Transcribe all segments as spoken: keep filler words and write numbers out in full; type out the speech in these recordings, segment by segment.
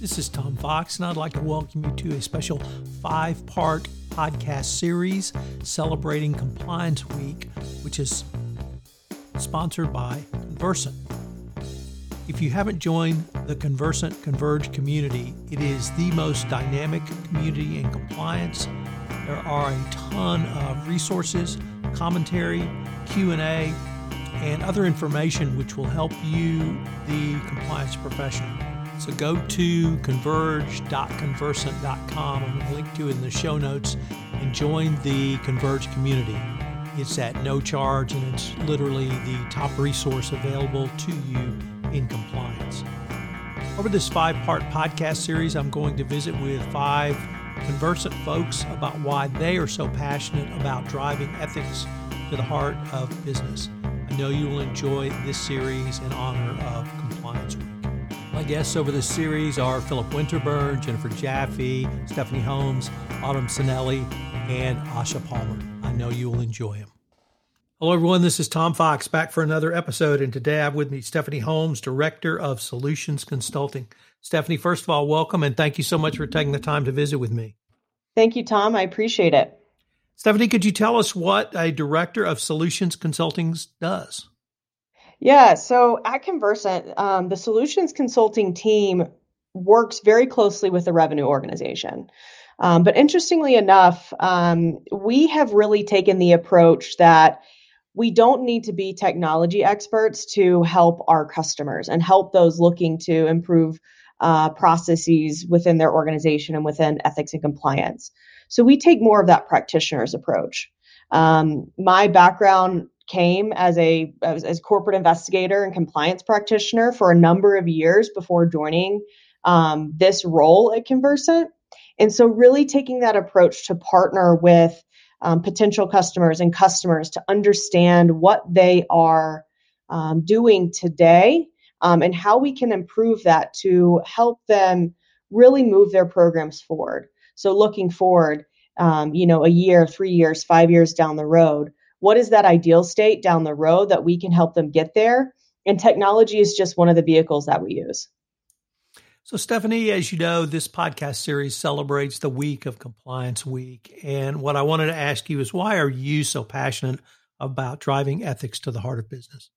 This is Tom Fox, and I'd like to welcome you to a special five-part podcast series celebrating Compliance Week, which is sponsored by Conversant. If you haven't joined the Conversant Converge community, it is the most dynamic community in compliance. There are a ton of resources, commentary, Q and A, and other information which will help you, the compliance professional. So go to converge dot conversant dot com. I'm going to link to it in the show notes and join the Converge community. It's at no charge, and it's literally the top resource available to you in compliance. Over this five-part podcast series, I'm going to visit with five Conversant folks about why they are so passionate about driving ethics to the heart of business. I know you will enjoy this series in honor of Compliance Week. My guests over this series are Philip Winterburn, Jennifer Jaffe, Stephanie Holmes, Autumn Sinelli, and Asha Palmer. I know you will enjoy them. Hello, everyone. This is Tom Fox back for another episode, and today I have with me Stephanie Holmes, Director of Solutions Consulting. Stephanie, first of all, welcome, and thank you so much for taking the time to visit with me. Thank you, Tom. I appreciate it. Stephanie, could you tell us what a Director of Solutions Consulting does? Yeah, so at Conversant, um, the Solutions Consulting team works very closely with the revenue organization. Um, but interestingly enough, um, we have really taken the approach that we don't need to be technology experts to help our customers and help those looking to improve uh, processes within their organization and within ethics and compliance. So we take more of that practitioner's approach. Um, my background came as a as, as corporate investigator and compliance practitioner for a number of years before joining um, this role at Conversant. And so really taking that approach to partner with um, potential customers and customers to understand what they are um, doing today um, and how we can improve that to help them really move their programs forward. So looking forward, um, you know, a year, three years, five years down the road, what is that ideal state down the road that we can help them get there? And technology is just one of the vehicles that we use. So Stephanie, as you know, this podcast series celebrates the week of Compliance Week. And what I wanted to ask you is, why are you so passionate about driving ethics to the heart of business?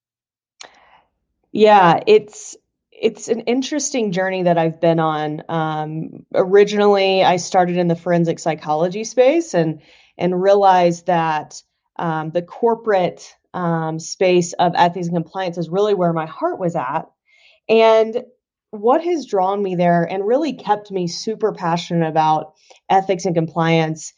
Yeah, it's It's an interesting journey that I've been on. Um, originally, I started in the forensic psychology space and and realized that um, the corporate um, space of ethics and compliance is really where my heart was at. And what has drawn me there and really kept me super passionate about ethics and compliance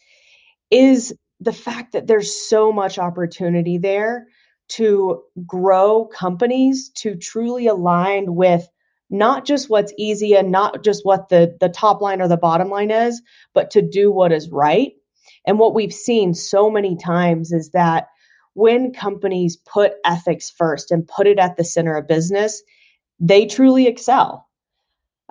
is the fact that there's so much opportunity there to grow companies to truly align with not just what's easy and not just what the, the top line or the bottom line is, but to do what is right. And what we've seen so many times is that when companies put ethics first and put it at the center of business, they truly excel.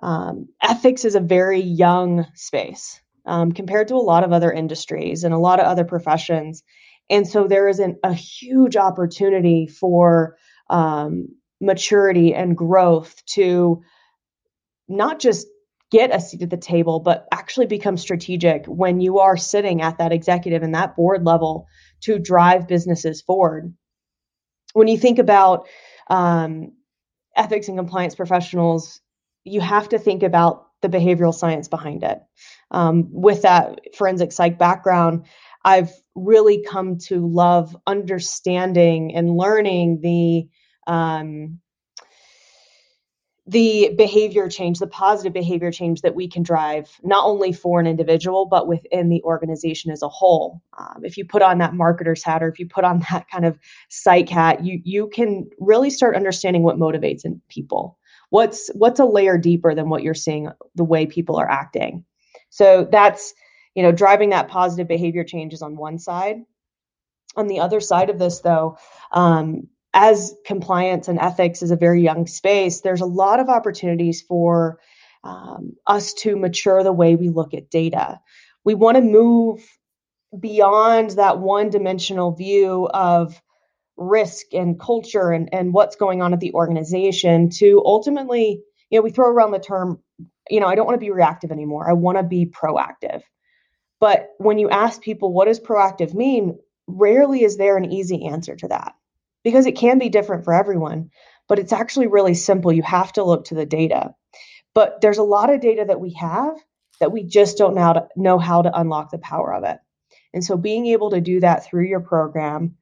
Um, ethics is a very young space um, compared to a lot of other industries and a lot of other professions. And so there is an, a huge opportunity for um, maturity and growth to not just get a seat at the table, but actually become strategic when you are sitting at that executive and that board level to drive businesses forward. When you think about um, ethics and compliance professionals, you have to think about the behavioral science behind it. Um, with that forensic psych background, I've really come to love understanding and learning the um, the behavior change, the positive behavior change that we can drive not only for an individual, but within the organization as a whole. Um, if you put on that marketer's hat or if you put on that kind of psych hat, you you can really start understanding what motivates in people. What's what's a layer deeper than what you're seeing the way people are acting. So that's You know, driving that positive behavior change is on one side. On the other side of this, though, um, as compliance and ethics is a very young space, there's a lot of opportunities for um, us to mature the way we look at data. We want to move beyond that one-dimensional view of risk and culture and, and what's going on at the organization to ultimately, you know, we throw around the term you know, I don't want to be reactive anymore. I want to be proactive. But when you ask people, what does proactive mean? Rarely is there an easy answer to that, because it can be different for everyone, but it's actually really simple. You have to look to the data, but there's a lot of data that we have that we just don't know how to, know how to unlock the power of it. And so being able to do that through your program,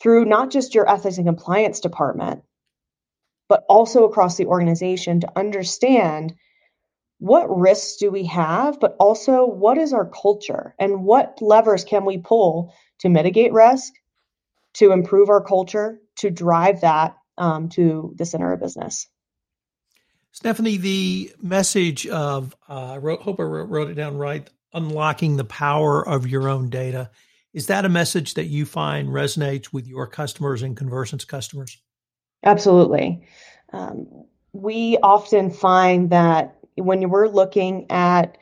through not just your ethics and compliance department, but also across the organization, to understand what risks do we have, but also what is our culture and what levers can we pull to mitigate risk, to improve our culture, to drive that um, to the center of business. Stephanie, the message of, uh, I wrote, hope I wrote it down right, unlocking the power of your own data. Is that a message that you find resonates with your customers and Conversant's customers? Absolutely. Um, we often find that when we're looking at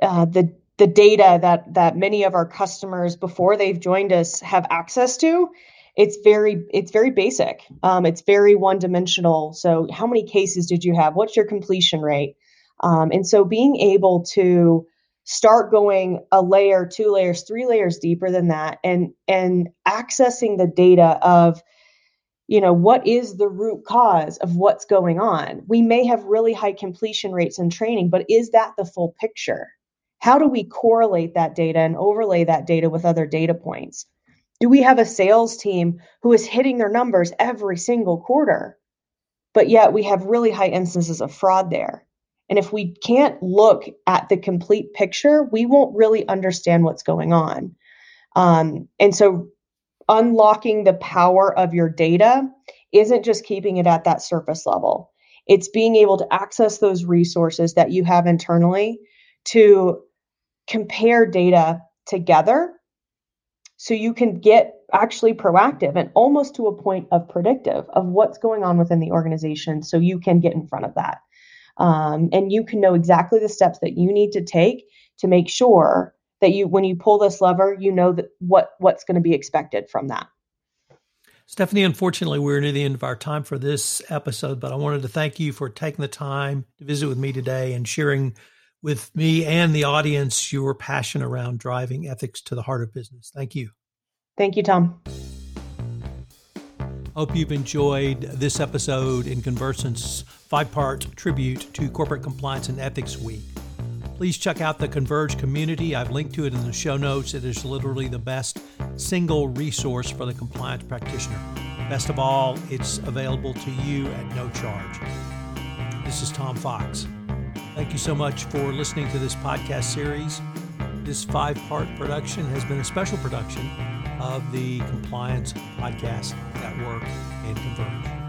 uh, the the data that that many of our customers before they've joined us have access to, it's very it's very basic. Um, it's very one dimensional. So how many cases did you have? What's your completion rate? Um, and so being able to start going a layer, two layers, three layers deeper than that, and and accessing the data of, you know, what is the root cause of what's going on? We may have really high completion rates in training, but is that the full picture? How do we correlate that data and overlay that data with other data points? Do we have a sales team who is hitting their numbers every single quarter, but yet we have really high instances of fraud there? And if we can't look at the complete picture, we won't really understand what's going on. Um, and so unlocking the power of your data isn't just keeping it at that surface level. It's being able to access those resources that you have internally to compare data together so you can get actually proactive and almost to a point of predictive of what's going on within the organization so you can get in front of that. Um, and you can know exactly the steps that you need to take to make sure that you, when you pull this lever, you know that what, what's going to be expected from that. Stephanie, unfortunately, we're near the end of our time for this episode, but I wanted to thank you for taking the time to visit with me today and sharing with me and the audience your passion around driving ethics to the heart of business. Thank you. Thank you, Tom. Hope you've enjoyed this episode in Conversant's five-part tribute to Corporate Compliance and Ethics Week. Please check out the Converge community. I've linked to it in the show notes. It is literally the best single resource for the compliance practitioner. Best of all, it's available to you at no charge. This is Tom Fox. Thank you so much for listening to this podcast series. This five-part production has been a special production of the Compliance Podcast Network and Converge.